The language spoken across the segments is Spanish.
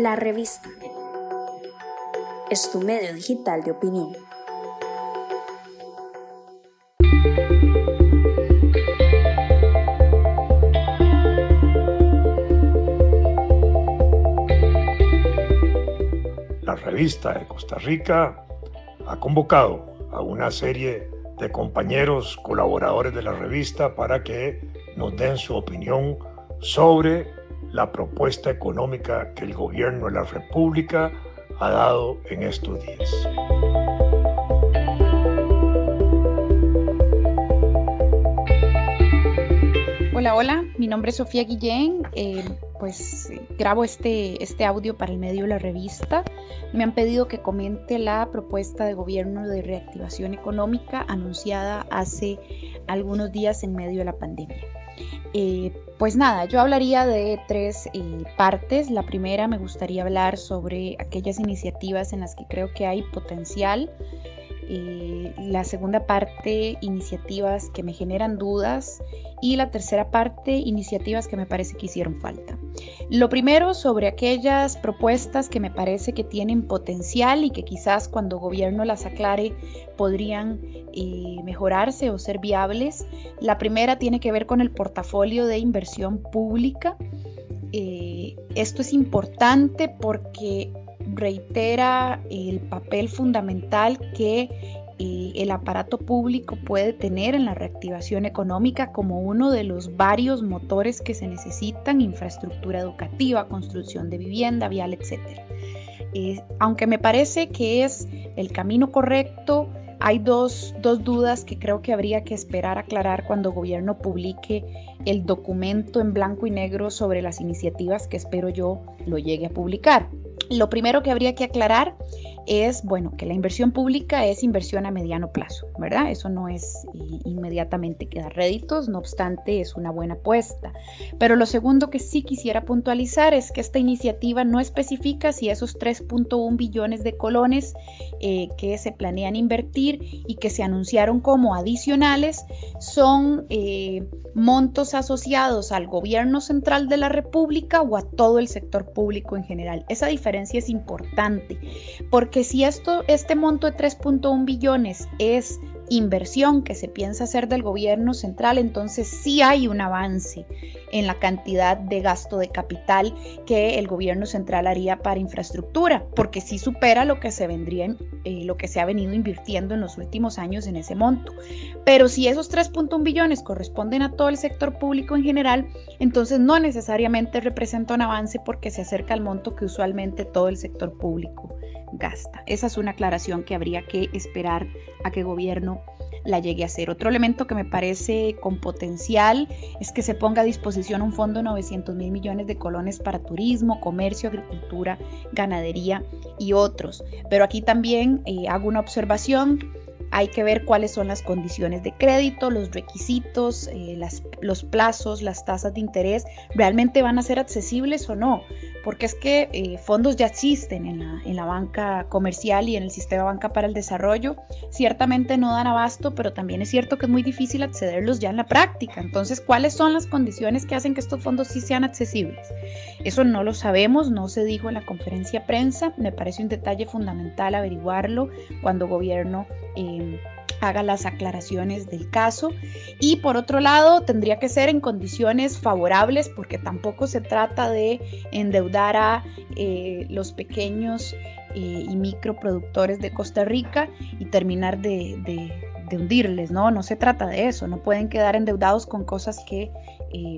La Revista es tu medio digital de opinión. La Revista de Costa Rica ha convocado a una serie de compañeros colaboradores de la revista para que nos den su opinión sobre la propuesta económica que el gobierno de la República ha dado en estos días. Hola, mi nombre es Sofía Guillén, pues grabo este audio para el medio La Revista. Me han pedido que comente la propuesta de gobierno de reactivación económica anunciada hace algunos días en medio de la pandemia. Pues nada, yo hablaría de tres partes. La primera, me gustaría hablar sobre aquellas iniciativas en las que creo que hay potencial. La segunda parte, iniciativas que me generan dudas. Y la tercera parte, iniciativas que me parece que hicieron falta. Lo primero, sobre aquellas propuestas que me parece que tienen potencial y que quizás cuando gobierno las aclare podrían mejorarse o ser viables. La primera tiene que ver con el portafolio de inversión pública. Esto es importante porque reitera el papel fundamental que el aparato público puede tener en la reactivación económica como uno de los varios motores que se necesitan: infraestructura educativa, construcción de vivienda, vial, etc. Aunque me parece que es el camino correcto, hay dos dudas que creo que habría que esperar aclarar cuando el gobierno publique el documento en blanco y negro sobre las iniciativas que espero yo lo llegue a publicar. Lo primero que habría que aclarar es, que la inversión pública es inversión a mediano plazo, ¿verdad? Eso no es inmediatamente que da réditos, no obstante es una buena apuesta. Pero lo segundo que sí quisiera puntualizar es que esta iniciativa no especifica si esos 3.1 billones de colones que se planean invertir y que se anunciaron como adicionales son montos asociados al gobierno central de la República o a todo el sector público en general. Esa diferencia es importante, porque si este monto de 3.1 billones es inversión que se piensa hacer del gobierno central, entonces sí hay un avance en la cantidad de gasto de capital que el gobierno central haría para infraestructura, porque sí supera lo que se ha venido invirtiendo en los últimos años en ese monto. Pero si esos 3.1 billones corresponden a todo el sector público en general, entonces no necesariamente representa un avance porque se acerca al monto que usualmente todo el sector público gasta. Esa es una aclaración que habría que esperar a que gobierno la llegue a hacer. Otro elemento que me parece con potencial es que se ponga a disposición un fondo de 900,000 millones de colones para turismo, comercio, agricultura, ganadería y otros. Pero aquí también hago una observación. Hay que ver cuáles son las condiciones de crédito, los requisitos, los plazos, las tasas de interés, ¿realmente van a ser accesibles o no? Porque es que fondos ya existen en la banca comercial y en el sistema Banca para el Desarrollo. Ciertamente no dan abasto, pero también es cierto que es muy difícil accederlos ya en la práctica. Entonces, ¿cuáles son las condiciones que hacen que estos fondos sí sean accesibles? Eso no lo sabemos, no se dijo en la conferencia de prensa. Me parece un detalle fundamental averiguarlo cuando gobierno haga las aclaraciones del caso. Y por otro lado, tendría que ser en condiciones favorables, porque tampoco se trata de endeudar a los pequeños y microproductores de Costa Rica y terminar de hundirles, no se trata de eso. No pueden quedar endeudados con cosas que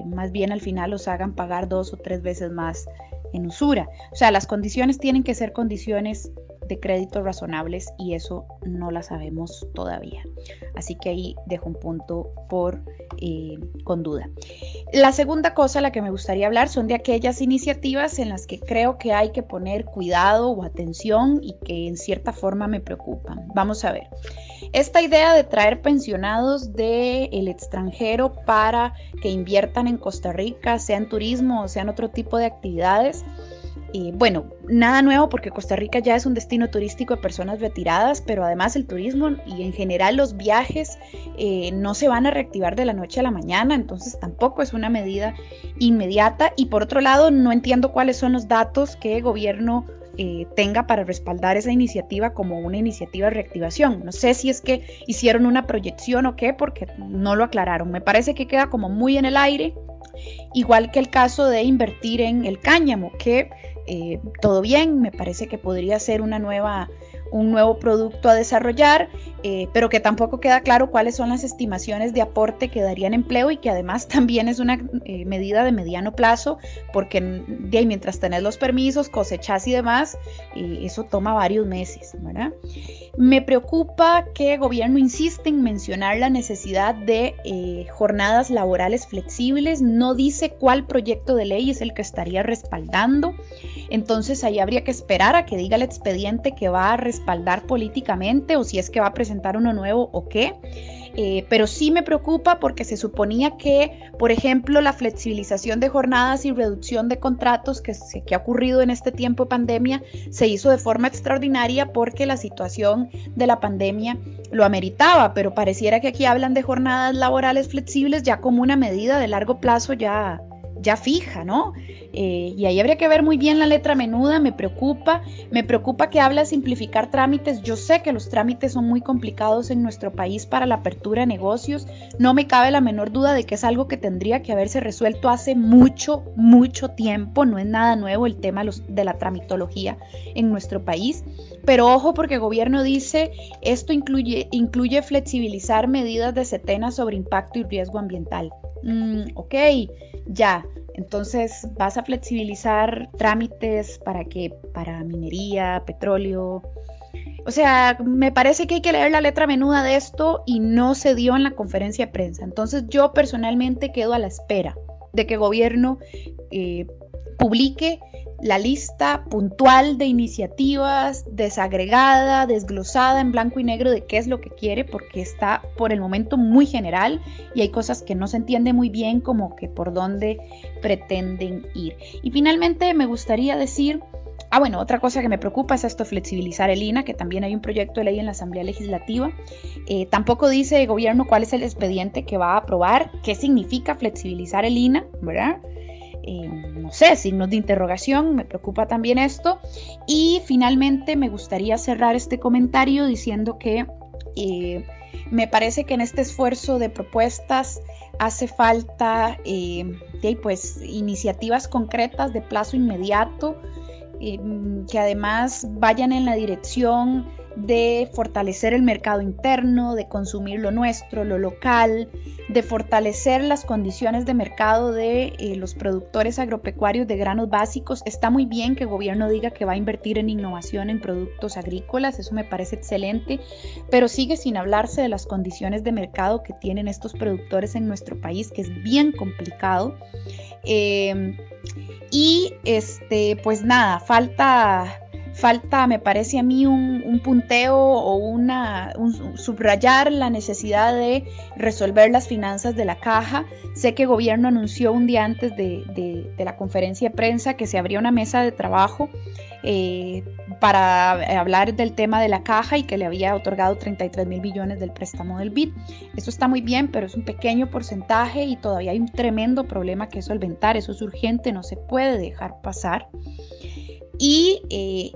más bien al final los hagan pagar 2 o 3 veces más en usura. O sea, las condiciones tienen que ser condiciones de créditos razonables y eso no la sabemos todavía. Así que ahí dejo un punto con duda. La segunda cosa a la que me gustaría hablar son de aquellas iniciativas en las que creo que hay que poner cuidado o atención y que en cierta forma me preocupan. Vamos a ver. Esta idea de traer pensionados del extranjero para que inviertan en Costa Rica, sea en turismo o sea en otro tipo de actividades, Bueno, nada nuevo porque Costa Rica ya es un destino turístico de personas retiradas, pero además el turismo y en general los viajes no se van a reactivar de la noche a la mañana, entonces tampoco es una medida inmediata. Y por otro lado, no entiendo cuáles son los datos que el gobierno tenga para respaldar esa iniciativa como una iniciativa de reactivación. No sé si es que hicieron una proyección o qué, porque no lo aclararon. Me parece que queda como muy en el aire, igual que el caso de invertir en el cáñamo, que todo bien, me parece que podría ser un nuevo producto a desarrollar, pero que tampoco queda claro cuáles son las estimaciones de aporte que darían empleo y que además también es una medida de mediano plazo, porque de ahí, mientras tenés los permisos, cosechas y demás, eso toma varios meses, ¿verdad? Me preocupa que el gobierno insiste en mencionar la necesidad de jornadas laborales flexibles, no dice cuál proyecto de ley es el que estaría respaldando, entonces ahí habría que esperar a que diga el expediente que va a respaldar políticamente o si es que va a presentar uno nuevo o qué, pero sí me preocupa porque se suponía que, por ejemplo, la flexibilización de jornadas y reducción de contratos que ha ocurrido en este tiempo de pandemia se hizo de forma extraordinaria porque la situación de la pandemia lo ameritaba, pero pareciera que aquí hablan de jornadas laborales flexibles ya como una medida de largo plazo ya fija, ¿no? Y ahí habría que ver muy bien la letra menuda. Me preocupa que habla de simplificar trámites. Yo sé que los trámites son muy complicados en nuestro país para la apertura de negocios, no me cabe la menor duda de que es algo que tendría que haberse resuelto hace mucho, mucho tiempo, no es nada nuevo el tema de la tramitología en nuestro país, pero ojo porque el gobierno dice, esto incluye flexibilizar medidas de SETENA sobre impacto y riesgo ambiental. Ok, ya, entonces vas a flexibilizar trámites para minería, petróleo. O sea, me parece que hay que leer la letra menuda de esto y no se dio en la conferencia de prensa. Entonces yo personalmente quedo a la espera de que el gobierno publique la lista puntual de iniciativas, desagregada, desglosada en blanco y negro de qué es lo que quiere, porque está por el momento muy general y hay cosas que no se entiende muy bien como que por dónde pretenden ir. Y finalmente me gustaría decir, bueno, otra cosa que me preocupa es esto, flexibilizar el INAH, que también hay un proyecto de ley en la Asamblea Legislativa. Tampoco dice el gobierno cuál es el expediente que va a aprobar, qué significa flexibilizar el INAH, ¿verdad? No sé, signos de interrogación, me preocupa también esto. Y finalmente me gustaría cerrar este comentario diciendo que me parece que en este esfuerzo de propuestas hace falta pues, iniciativas concretas de plazo inmediato que además vayan en la dirección de fortalecer el mercado interno, de consumir lo nuestro, lo local, de fortalecer las condiciones de mercado de los productores agropecuarios de granos básicos. Está muy bien que el gobierno diga que va a invertir en innovación en productos agrícolas, eso me parece excelente, pero sigue sin hablarse de las condiciones de mercado que tienen estos productores en nuestro país, que es bien complicado. Pues nada, falta, me parece a mí, un punteo o un subrayar la necesidad de resolver las finanzas de la caja. Sé que el gobierno anunció un día antes de la conferencia de prensa que se abría una mesa de trabajo para hablar del tema de la caja y que le había otorgado 33 mil billones del préstamo del BID. Eso está muy bien, pero es un pequeño porcentaje y todavía hay un tremendo problema que solventar. Eso es urgente, no se puede dejar pasar. Y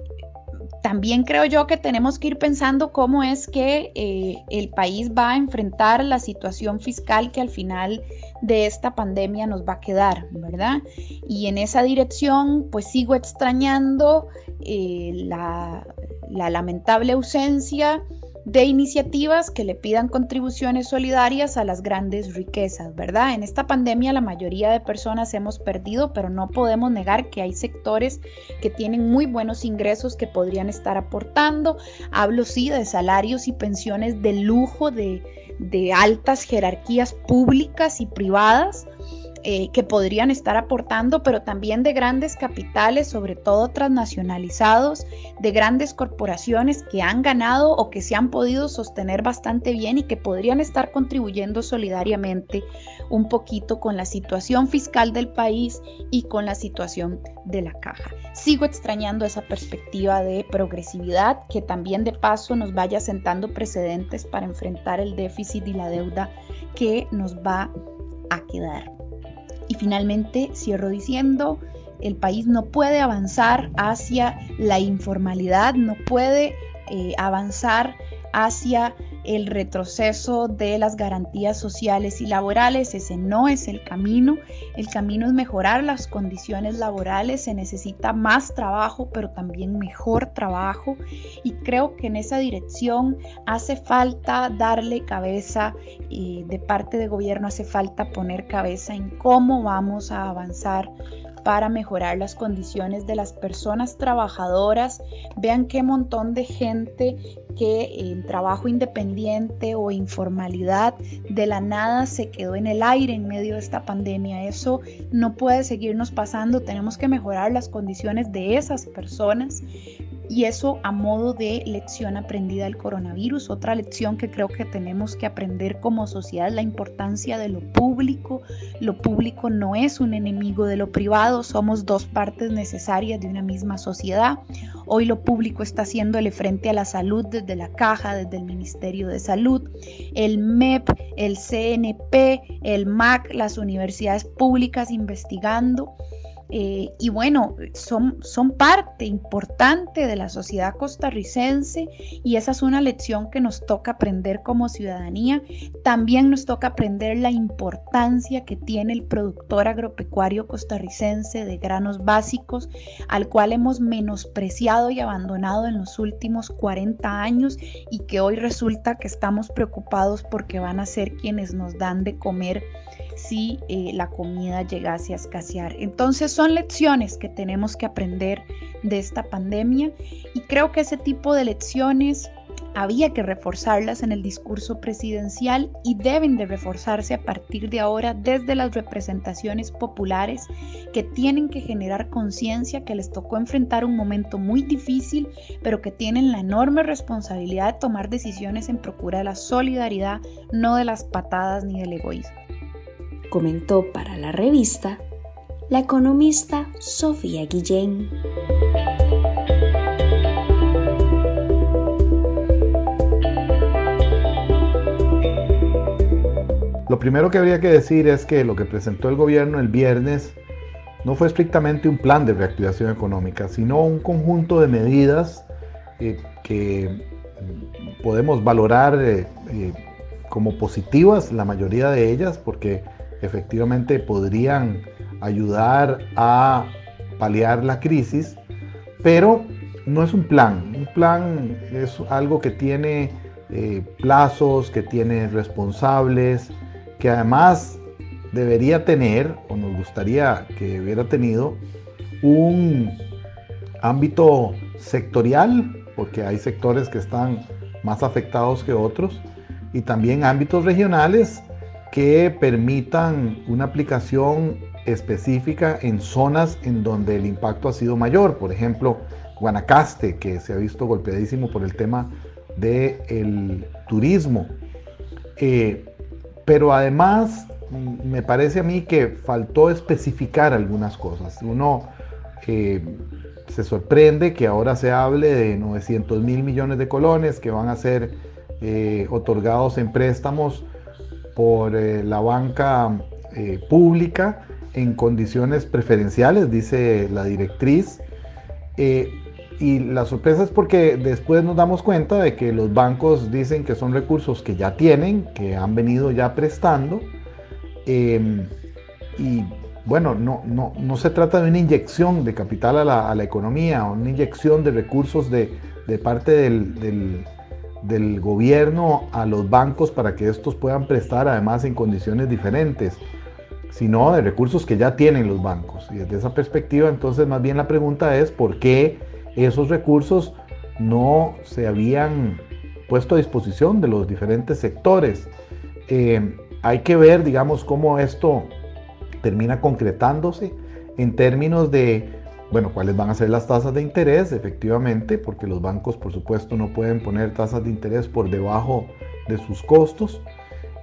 también creo yo que tenemos que ir pensando cómo es que el país va a enfrentar la situación fiscal que al final de esta pandemia nos va a quedar, ¿verdad? Y en esa dirección, pues sigo extrañando la lamentable ausencia de iniciativas que le pidan contribuciones solidarias a las grandes riquezas, ¿verdad? En esta pandemia la mayoría de personas hemos perdido, pero no podemos negar que hay sectores que tienen muy buenos ingresos que podrían estar aportando. Hablo sí de salarios y pensiones de lujo, de altas jerarquías públicas y privadas, que podrían estar aportando, pero también de grandes capitales, sobre todo transnacionalizados, de grandes corporaciones que han ganado o que se han podido sostener bastante bien y que podrían estar contribuyendo solidariamente un poquito con la situación fiscal del país y con la situación de la caja. Sigo extrañando esa perspectiva de progresividad que también de paso nos vaya sentando precedentes para enfrentar el déficit y la deuda que nos va a quedar. Y finalmente cierro diciendo, el país no puede avanzar hacia la informalidad, no puede avanzar hacia el retroceso de las garantías sociales y laborales. Ese no es el camino. El camino es mejorar las condiciones laborales. Se necesita más trabajo, pero también mejor trabajo. Y creo que en esa dirección hace falta darle cabeza de parte del gobierno, hace falta poner cabeza en cómo vamos a avanzar para mejorar las condiciones de las personas trabajadoras. Vean qué montón de gente que en trabajo independiente o informalidad de la nada se quedó en el aire en medio de esta pandemia. Eso no puede seguirnos pasando. Tenemos que mejorar las condiciones de esas personas. Y eso a modo de lección aprendida del coronavirus. Otra lección que creo que tenemos que aprender como sociedad es la importancia de lo público. Lo público no es un enemigo de lo privado, somos dos partes necesarias de una misma sociedad. Hoy lo público está haciéndole frente a la salud desde la caja, desde el Ministerio de Salud, el MEP, el CNP, el MAC, las universidades públicas investigando. Y bueno, son parte importante de la sociedad costarricense y esa es una lección que nos toca aprender como ciudadanía. También nos toca aprender la importancia que tiene el productor agropecuario costarricense de granos básicos, al cual hemos menospreciado y abandonado en los últimos 40 años y que hoy resulta que estamos preocupados porque van a ser quienes nos dan de comer si la comida llegase a escasear. Entonces son lecciones que tenemos que aprender de esta pandemia y creo que ese tipo de lecciones había que reforzarlas en el discurso presidencial y deben de reforzarse a partir de ahora desde las representaciones populares que tienen que generar conciencia que les tocó enfrentar un momento muy difícil, pero que tienen la enorme responsabilidad de tomar decisiones en procura de la solidaridad, no de las patadas ni del egoísmo. Comentó para la revista la economista Sofía Guillén. Lo primero que habría que decir es que lo que presentó el gobierno el viernes no fue estrictamente un plan de reactivación económica, sino un conjunto de medidas que podemos valorar como positivas, la mayoría de ellas, porque efectivamente podrían ayudar a paliar la crisis, pero no es un plan. Un plan es algo que tiene plazos, que tiene responsables, que además debería tener, o nos gustaría que hubiera tenido, un ámbito sectorial, porque hay sectores que están más afectados que otros, y también ámbitos regionales que permitan una aplicación específica en zonas en donde el impacto ha sido mayor. Por ejemplo, Guanacaste, que se ha visto golpeadísimo por el tema del turismo. Pero además, me parece a mí que faltó especificar algunas cosas. Uno se sorprende que ahora se hable de 900.000 millones de colones que van a ser otorgados en préstamos por la banca pública en condiciones preferenciales, dice la directriz, y la sorpresa es porque después nos damos cuenta de que los bancos dicen que son recursos que ya tienen, que han venido ya prestando, y bueno, no se trata de una inyección de capital a la economía, una inyección de recursos de parte del gobierno a los bancos para que estos puedan prestar además en condiciones diferentes, sino de recursos que ya tienen los bancos. Y desde esa perspectiva, entonces, más bien la pregunta es por qué esos recursos no se habían puesto a disposición de los diferentes sectores. Hay que ver, digamos, cómo esto termina concretándose en términos de, bueno, cuáles van a ser las tasas de interés, efectivamente, porque los bancos, por supuesto, no pueden poner tasas de interés por debajo de sus costos.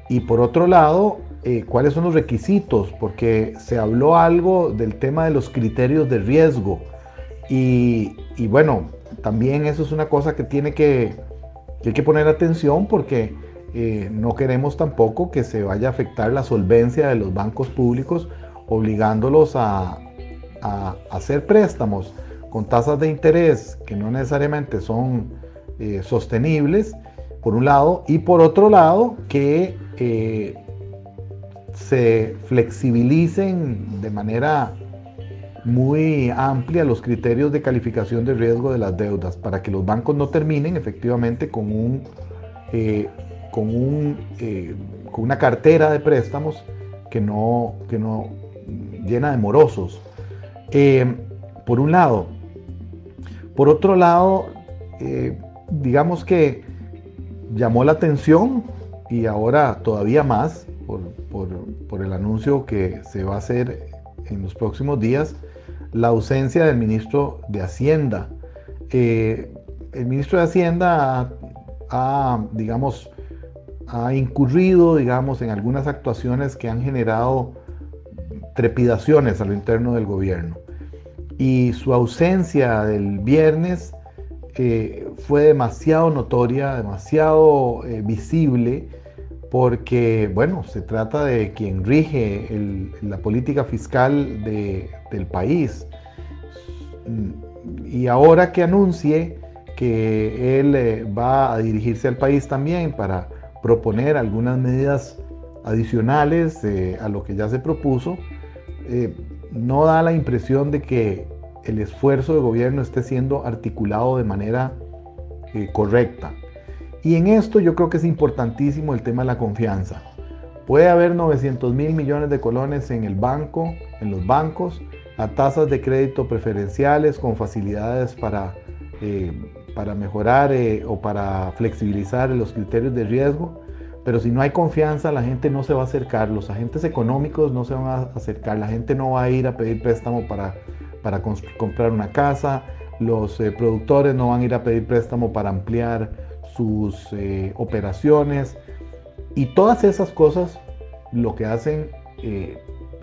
Y por otro lado, cuáles son los requisitos, porque se habló algo del tema de los criterios de riesgo. Y bueno, también eso es una cosa que tiene que hay que poner atención, porque no queremos tampoco que se vaya a afectar la solvencia de los bancos públicos, obligándolos a hacer préstamos con tasas de interés que no necesariamente son sostenibles, por un lado, y por otro lado, que se flexibilicen de manera muy amplia los criterios de calificación de riesgo de las deudas, para que los bancos no terminen efectivamente con una cartera de préstamos que no llena de morosos. Por un lado. Por otro lado, digamos que llamó la atención, y ahora todavía más por el anuncio que se va a hacer en los próximos días, la ausencia del ministro de Hacienda. El ministro de Hacienda ha incurrido, en algunas actuaciones que han generado trepidaciones a lo interno del gobierno. Y su ausencia del viernes fue demasiado notoria, demasiado visible, porque, bueno, se trata de quien rige la política fiscal del país. Y ahora que anuncie que él va a dirigirse al país también para proponer algunas medidas adicionales a lo que ya se propuso, no da la impresión de que el esfuerzo de gobierno esté siendo articulado de manera correcta. Y en esto yo creo que es importantísimo el tema de la confianza. Puede haber 900.000 millones de colones en los bancos, a tasas de crédito preferenciales, con facilidades para mejorar o para flexibilizar los criterios de riesgo, pero si no hay confianza, la gente no se va a acercar, los agentes económicos no se van a acercar, la gente no va a ir a pedir préstamo para comprar una casa, los productores no van a ir a pedir préstamo para ampliar sus operaciones, y todas esas cosas lo que hacen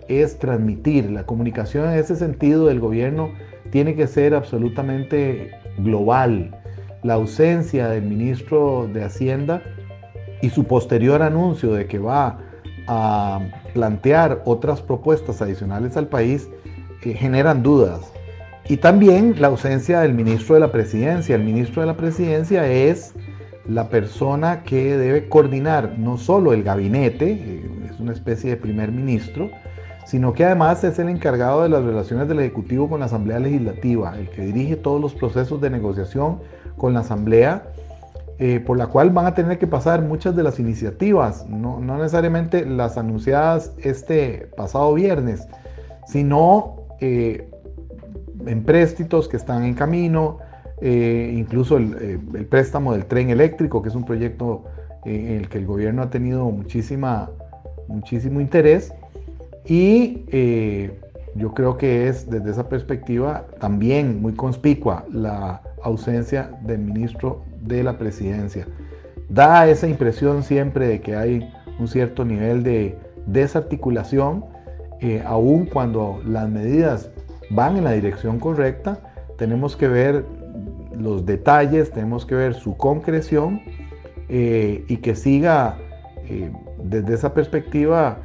es transmitir. La comunicación en ese sentido del gobierno tiene que ser absolutamente global. La ausencia del ministro de Hacienda y su posterior anuncio de que va a plantear otras propuestas adicionales al país generan dudas. Y también la ausencia del ministro de la Presidencia. El ministro de la Presidencia es la persona que debe coordinar no solo el gabinete, es una especie de primer ministro, sino que además es el encargado de las relaciones del Ejecutivo con la Asamblea Legislativa, el que dirige todos los procesos de negociación con la Asamblea, por la cual van a tener que pasar muchas de las iniciativas, no necesariamente las anunciadas este pasado viernes, sino empréstitos que están en camino, incluso el préstamo del tren eléctrico, que es un proyecto en el que el gobierno ha tenido muchísimo interés, y yo creo que es desde esa perspectiva también muy conspicua la ausencia del ministro de la Presidencia. Da esa impresión siempre de que hay un cierto nivel de desarticulación, aun cuando las medidas van en la dirección correcta. Tenemos que ver los detalles, tenemos que ver su concreción, y que siga desde esa perspectiva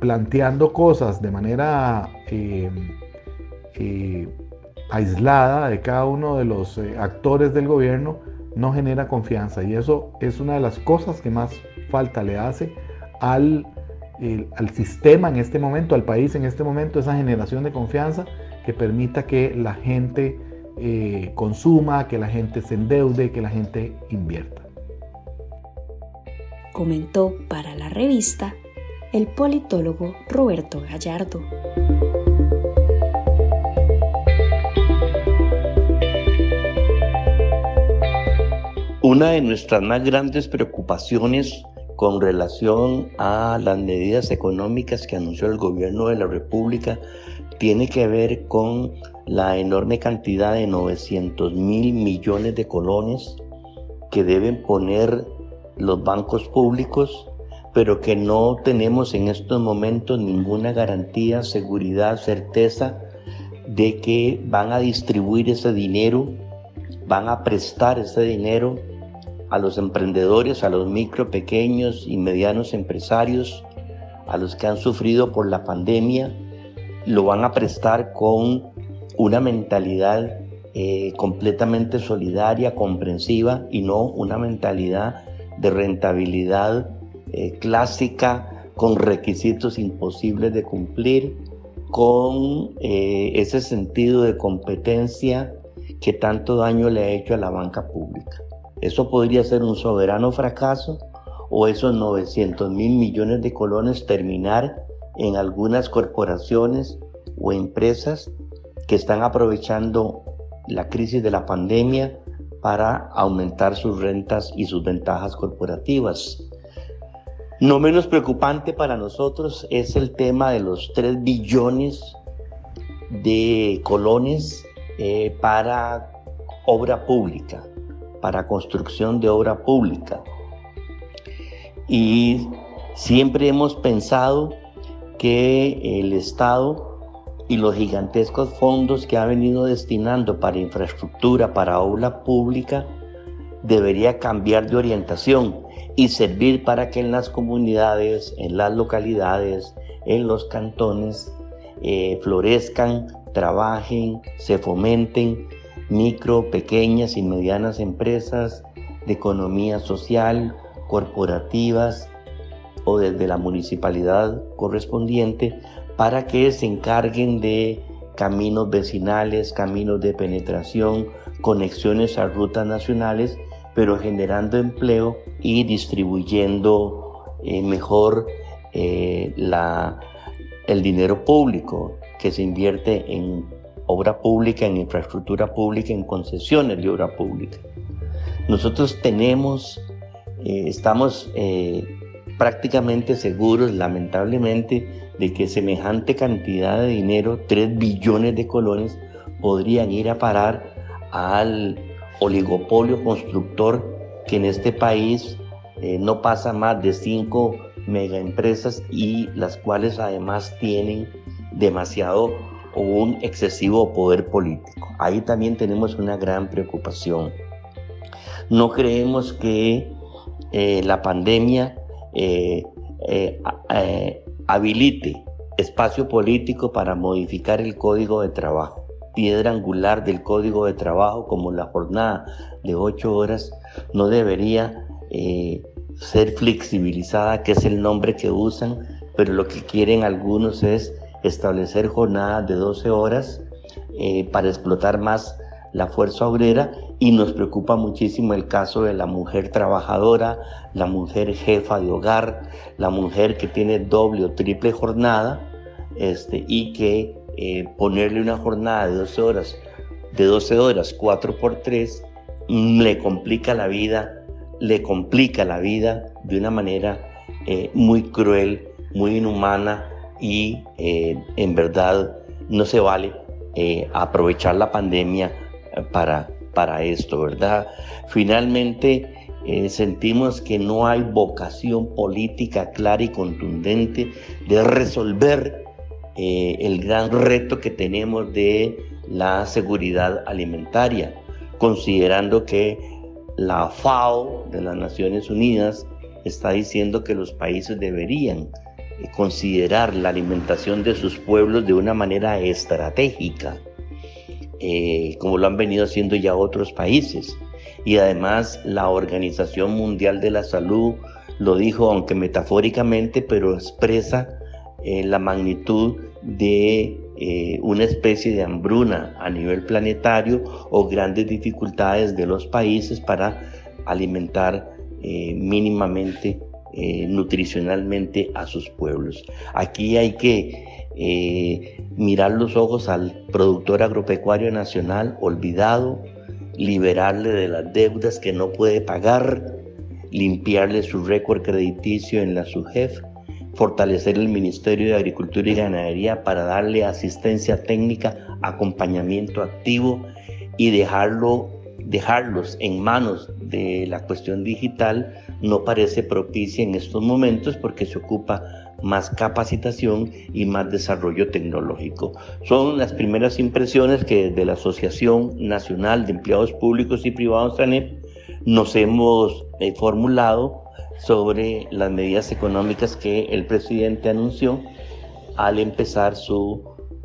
planteando cosas de manera aislada de cada uno de los actores del gobierno. No genera confianza, y eso es una de las cosas que más falta le hace al sistema en este momento, al país en este momento, esa generación de confianza que permita que la gente consuma, que la gente se endeude, que la gente invierta. Comentó para la revista el politólogo Roberto Gallardo. Una de nuestras más grandes preocupaciones con relación a las medidas económicas que anunció el gobierno de la República tiene que ver con la enorme cantidad de 900.000 millones de colones que deben poner los bancos públicos, pero que no tenemos en estos momentos ninguna garantía, seguridad, certeza de que van a distribuir ese dinero, van a prestar ese dinero a los emprendedores, a los micro, pequeños y medianos empresarios, a los que han sufrido por la pandemia. Lo van a prestar con una mentalidad completamente solidaria, comprensiva, y no una mentalidad de rentabilidad clásica, con requisitos imposibles de cumplir, con ese sentido de competencia que tanto daño le ha hecho a la banca pública. Eso podría ser un soberano fracaso, o esos 900.000 millones de colones terminar en algunas corporaciones o empresas que están aprovechando la crisis de la pandemia para aumentar sus rentas y sus ventajas corporativas. No menos preocupante para nosotros es el tema de los 3 billones de colones para obra pública, para construcción de obra pública. Y siempre hemos pensado que el Estado y los gigantescos fondos que ha venido destinando para infraestructura, para obra pública, debería cambiar de orientación y servir para que en las comunidades, en las localidades, en los cantones, florezcan, trabajen, se fomenten micro, pequeñas y medianas empresas de economía social, corporativas o desde la municipalidad correspondiente, para que se encarguen de caminos vecinales, caminos de penetración, conexiones a rutas nacionales, pero generando empleo y distribuyendo mejor el dinero público que se invierte en obra pública, en infraestructura pública, en concesiones de obra pública. Nosotros estamos prácticamente seguros, lamentablemente, de que semejante cantidad de dinero, 3 billones de colones, podrían ir a parar al oligopolio constructor que en este país no pasa más de 5 megaempresas y las cuales además tienen demasiado o un excesivo poder político. Ahí también tenemos una gran preocupación. No creemos que la pandemia habilite espacio político para modificar el código de trabajo. Piedra angular del código de trabajo, como la jornada de 8 horas, no debería ser flexibilizada, que es el nombre que usan, pero lo que quieren algunos es establecer jornadas de 12 horas para explotar más la fuerza obrera, y nos preocupa muchísimo el caso de la mujer trabajadora, la mujer jefa de hogar, la mujer que tiene doble o triple jornada, y que ponerle una jornada de 12 horas, 4x3, le complica la vida de una manera muy cruel, muy inhumana, y en verdad no se vale aprovechar la pandemia para esto, ¿verdad? Finalmente, sentimos que no hay vocación política clara y contundente de resolver el gran reto que tenemos de la seguridad alimentaria, considerando que la FAO de las Naciones Unidas está diciendo que los países deberían considerar la alimentación de sus pueblos de una manera estratégica, como lo han venido haciendo ya otros países. Y además la Organización Mundial de la Salud lo dijo, aunque metafóricamente, pero expresa la magnitud de una especie de hambruna a nivel planetario o grandes dificultades de los países para alimentar mínimamente nutricionalmente a sus pueblos. Aquí hay que mirar los ojos al productor agropecuario nacional olvidado, liberarle de las deudas que no puede pagar, limpiarle su récord crediticio en la SUGEF, fortalecer el Ministerio de Agricultura y Ganadería para darle asistencia técnica, acompañamiento activo y dejarlos en manos de la cuestión digital no parece propicia en estos momentos porque se ocupa más capacitación y más desarrollo tecnológico. Son las primeras impresiones que desde la Asociación Nacional de Empleados Públicos y Privados ANEP nos hemos formulado sobre las medidas económicas que el presidente anunció al empezar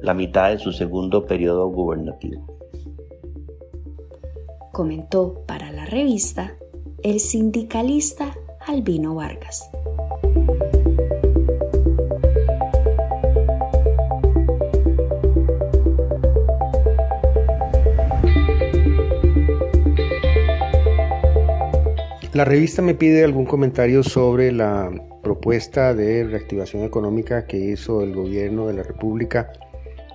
la mitad de su segundo periodo gubernativo. Comentó para la revista el sindicalista Albino Vargas. La revista me pide algún comentario sobre la propuesta de reactivación económica que hizo el gobierno de la República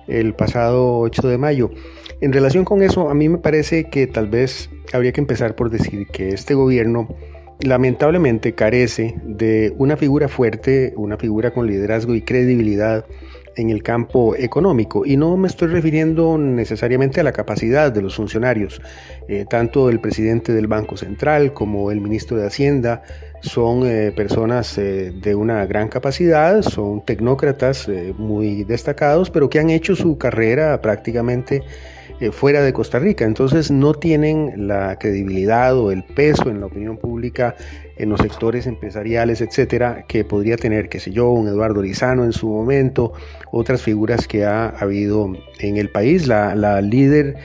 el pasado 8 de mayo. En relación con eso, a mí me parece que tal vez habría que empezar por decir que este gobierno lamentablemente carece de una figura fuerte, una figura con liderazgo y credibilidad en el campo económico. Y no me estoy refiriendo necesariamente a la capacidad de los funcionarios. Tanto el presidente del Banco Central como el ministro de Hacienda son personas de una gran capacidad, son tecnócratas muy destacados, pero que han hecho su carrera prácticamente fuera de Costa Rica. Entonces no tienen la credibilidad o el peso en la opinión pública, en los sectores empresariales, etcétera, que podría tener, qué sé yo, un Eduardo Lizano en su momento, otras figuras que ha habido en el país. La líder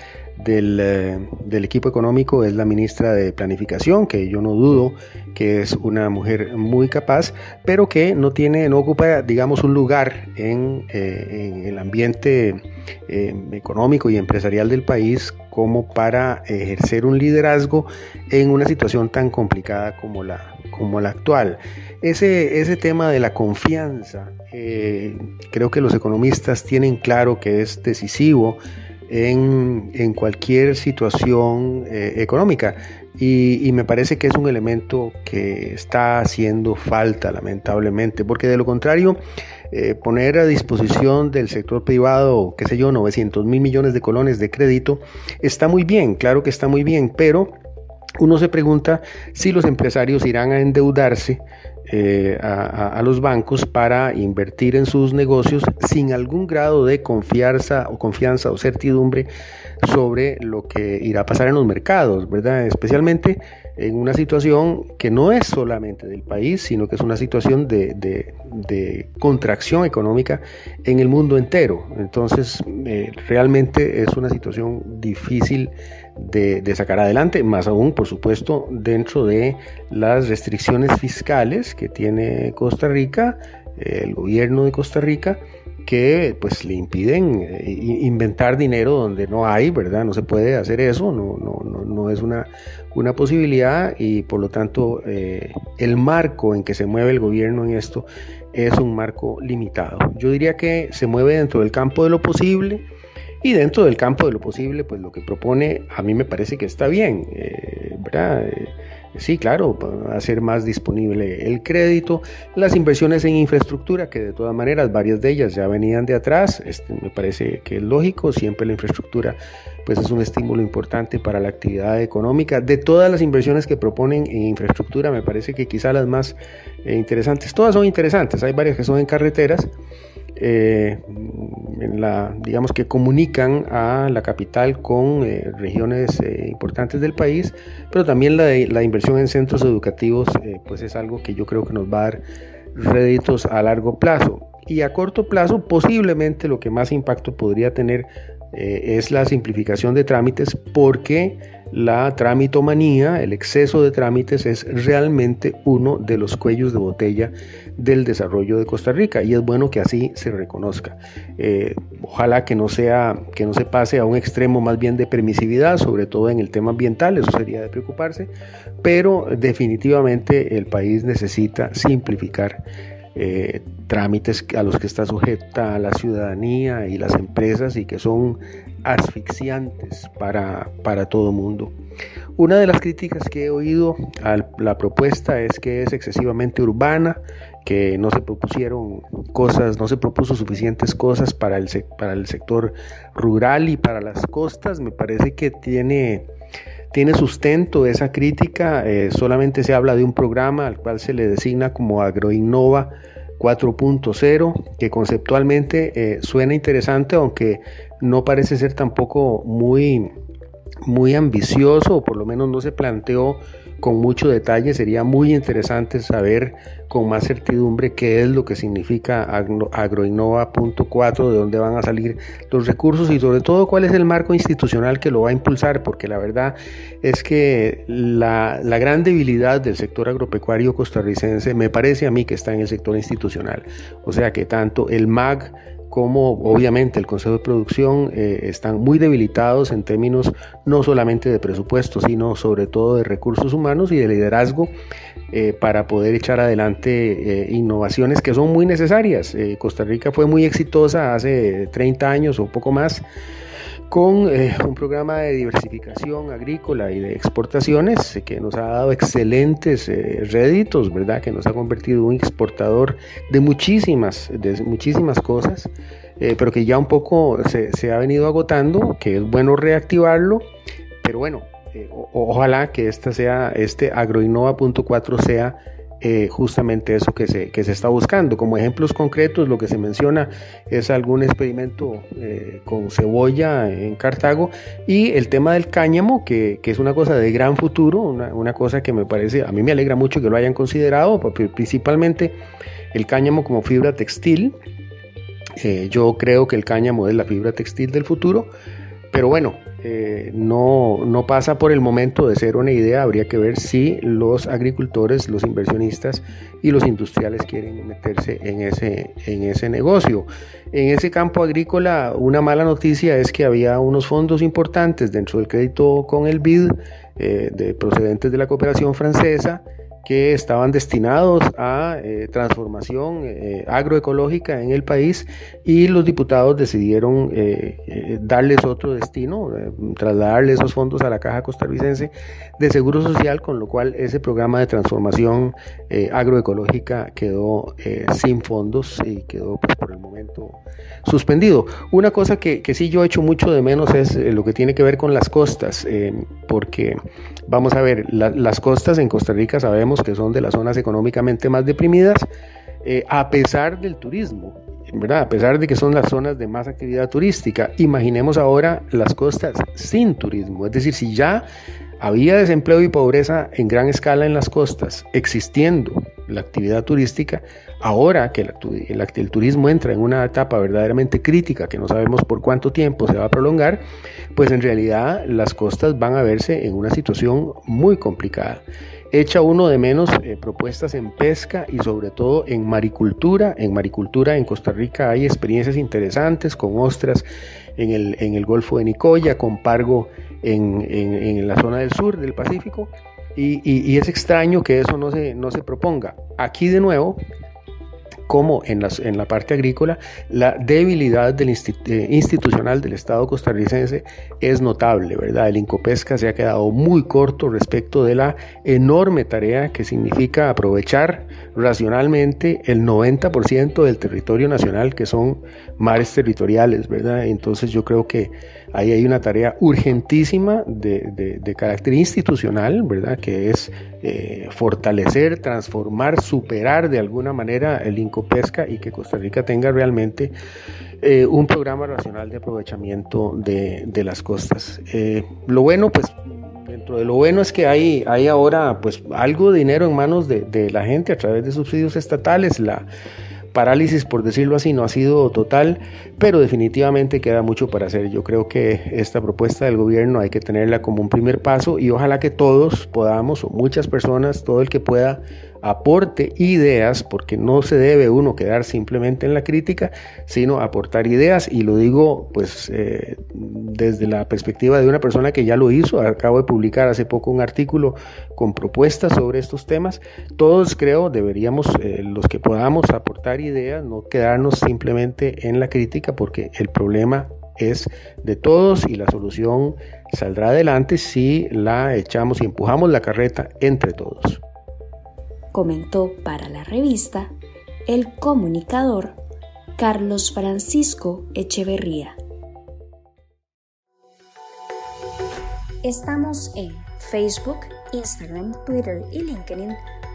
del equipo económico es la ministra de Planificación, que yo no dudo que es una mujer muy capaz, pero que no ocupa, digamos, un lugar en el ambiente económico y empresarial del país como para ejercer un liderazgo en una situación tan complicada como la actual. Ese tema de la confianza, creo que los economistas tienen claro que es decisivo en cualquier situación económica y me parece que es un elemento que está haciendo falta lamentablemente, porque de lo contrario poner a disposición del sector privado, qué sé yo, 900,000 millones de colones de crédito está muy bien, claro que está muy bien, pero uno se pregunta si los empresarios irán a endeudarse a los bancos para invertir en sus negocios sin algún grado de confianza o certidumbre sobre lo que irá a pasar en los mercados, ¿verdad? Especialmente en una situación que no es solamente del país, sino que es una situación de contracción económica en el mundo entero. Entonces, realmente es una situación difícil de sacar adelante, más aún, por supuesto, dentro de las restricciones fiscales que tiene Costa Rica, el gobierno de Costa Rica, que pues le impiden inventar dinero donde no hay, ¿verdad? No se puede hacer eso, no es una posibilidad y por lo tanto el marco en que se mueve el gobierno en esto es un marco limitado. Yo diría que se mueve dentro del campo de lo posible y dentro del campo de lo posible pues lo que propone a mí me parece que está bien, ¿verdad? Sí, claro, hacer más disponible el crédito, las inversiones en infraestructura, que de todas maneras varias de ellas ya venían de atrás, me parece que es lógico, siempre la infraestructura pues es un estímulo importante para la actividad económica. De todas las inversiones que proponen en infraestructura, me parece que quizá las más interesantes, todas son interesantes, hay varias que son en carreteras, digamos que comunican a la capital con regiones importantes del país, pero también la inversión en centros educativos pues es algo que yo creo que nos va a dar réditos a largo plazo. Y a corto plazo posiblemente lo que más impacto podría tener es la simplificación de trámites, porque la tramitomanía, el exceso de trámites, es realmente uno de los cuellos de botella del desarrollo de Costa Rica y es bueno que así se reconozca. Ojalá que no se pase a un extremo más bien de permisividad, sobre todo en el tema ambiental, eso sería de preocuparse, pero definitivamente el país necesita simplificar trámites a los que está sujeta la ciudadanía y las empresas y que son asfixiantes para todo mundo. Una de las críticas que he oído a la propuesta es que es excesivamente urbana, que no se propuso suficientes cosas para el sector rural y para las costas. Me parece que tiene sustento esa crítica. Solamente se habla de un programa al cual se le designa como Agroinnova 4.0, que conceptualmente suena interesante, aunque no parece ser tampoco muy ambicioso, o por lo menos no se planteó con mucho detalle. Sería muy interesante saber con más certidumbre qué es lo que significa Agroinnova.4, de dónde van a salir los recursos y sobre todo cuál es el marco institucional que lo va a impulsar, porque la verdad es que la gran debilidad del sector agropecuario costarricense me parece a mí que está en el sector institucional. O sea que tanto el MAG como obviamente el Consejo de Producción están muy debilitados en términos no solamente de presupuesto, sino sobre todo de recursos humanos y de liderazgo para poder echar adelante innovaciones que son muy necesarias. Costa Rica fue muy exitosa hace 30 años o poco más con un programa de diversificación agrícola y de exportaciones que nos ha dado excelentes réditos, ¿verdad? Que nos ha convertido en un exportador de muchísimas cosas, pero que ya un poco se ha venido agotando, que es bueno reactivarlo, pero bueno, ojalá que este Agroinnova.4 sea justamente eso que se está buscando. Como ejemplos concretos, lo que se menciona es algún experimento con cebolla en Cartago y el tema del cáñamo, que es una cosa de gran futuro, una cosa que me parece, a mí me alegra mucho que lo hayan considerado, principalmente el cáñamo como fibra textil. Yo creo que el cáñamo es la fibra textil del futuro, pero bueno, no pasa por el momento de ser una idea. Habría que ver si los agricultores, los inversionistas y los industriales quieren meterse en ese negocio. En ese campo agrícola, una mala noticia es que había unos fondos importantes dentro del crédito con el BID, procedentes de la cooperación francesa, que estaban destinados a transformación agroecológica en el país, y los diputados decidieron darles otro destino, trasladarle esos fondos a la Caja Costarricense de Seguro Social, con lo cual ese programa de transformación agroecológica quedó sin fondos y quedó, pues, por el momento suspendido. Una cosa que sí yo echo mucho de menos es lo que tiene que ver con las costas, porque vamos a ver, las costas en Costa Rica sabemos que son de las zonas económicamente más deprimidas, a pesar del turismo, ¿verdad? A pesar de que son las zonas de más actividad turística. Imaginemos ahora las costas sin turismo, es decir, si ya había desempleo y pobreza en gran escala en las costas, existiendo la actividad turística, ahora que el turismo entra en una etapa verdaderamente crítica, que no sabemos por cuánto tiempo se va a prolongar, pues en realidad las costas van a verse en una situación muy complicada. Echa uno de menos propuestas en pesca y sobre todo en maricultura. En maricultura en Costa Rica hay experiencias interesantes con ostras en el Golfo de Nicoya, con pargo en la zona del sur del Pacífico, y es extraño que eso no se proponga. Aquí de nuevo, como en la parte agrícola, la debilidad institucional del Estado costarricense es notable, ¿verdad? El Incopesca se ha quedado muy corto respecto de la enorme tarea que significa aprovechar racionalmente el 90% del territorio nacional, que son mares territoriales, ¿verdad? Entonces yo creo que ahí hay una tarea urgentísima de carácter institucional, ¿verdad? Que es fortalecer, transformar, superar de alguna manera el Incopesca, y que Costa Rica tenga realmente un programa nacional de aprovechamiento de las costas. Lo bueno, pues dentro de lo bueno, es que hay ahora, pues, algo de dinero en manos de la gente a través de subsidios estatales. La parálisis, por decirlo así, no ha sido total, pero definitivamente queda mucho para hacer. Yo creo que esta propuesta del gobierno hay que tenerla como un primer paso, y ojalá que todos podamos, o muchas personas, todo el que pueda, aporte ideas, porque no se debe uno quedar simplemente en la crítica, sino aportar ideas. Y lo digo, pues, desde la perspectiva de una persona que ya lo hizo. Acabo de publicar hace poco un artículo con propuestas sobre estos temas. Todos, creo, deberíamos, los que podamos, aportar ideas, no quedarnos simplemente en la crítica, porque el problema es de todos y la solución saldrá adelante si la echamos y empujamos la carreta entre todos. Comentó para la revista el comunicador Carlos Fco. Echeverría. Estamos en Facebook, Instagram, Twitter y LinkedIn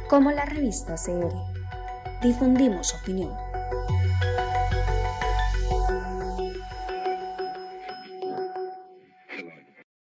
como La Revista CR. Difundimos opinión.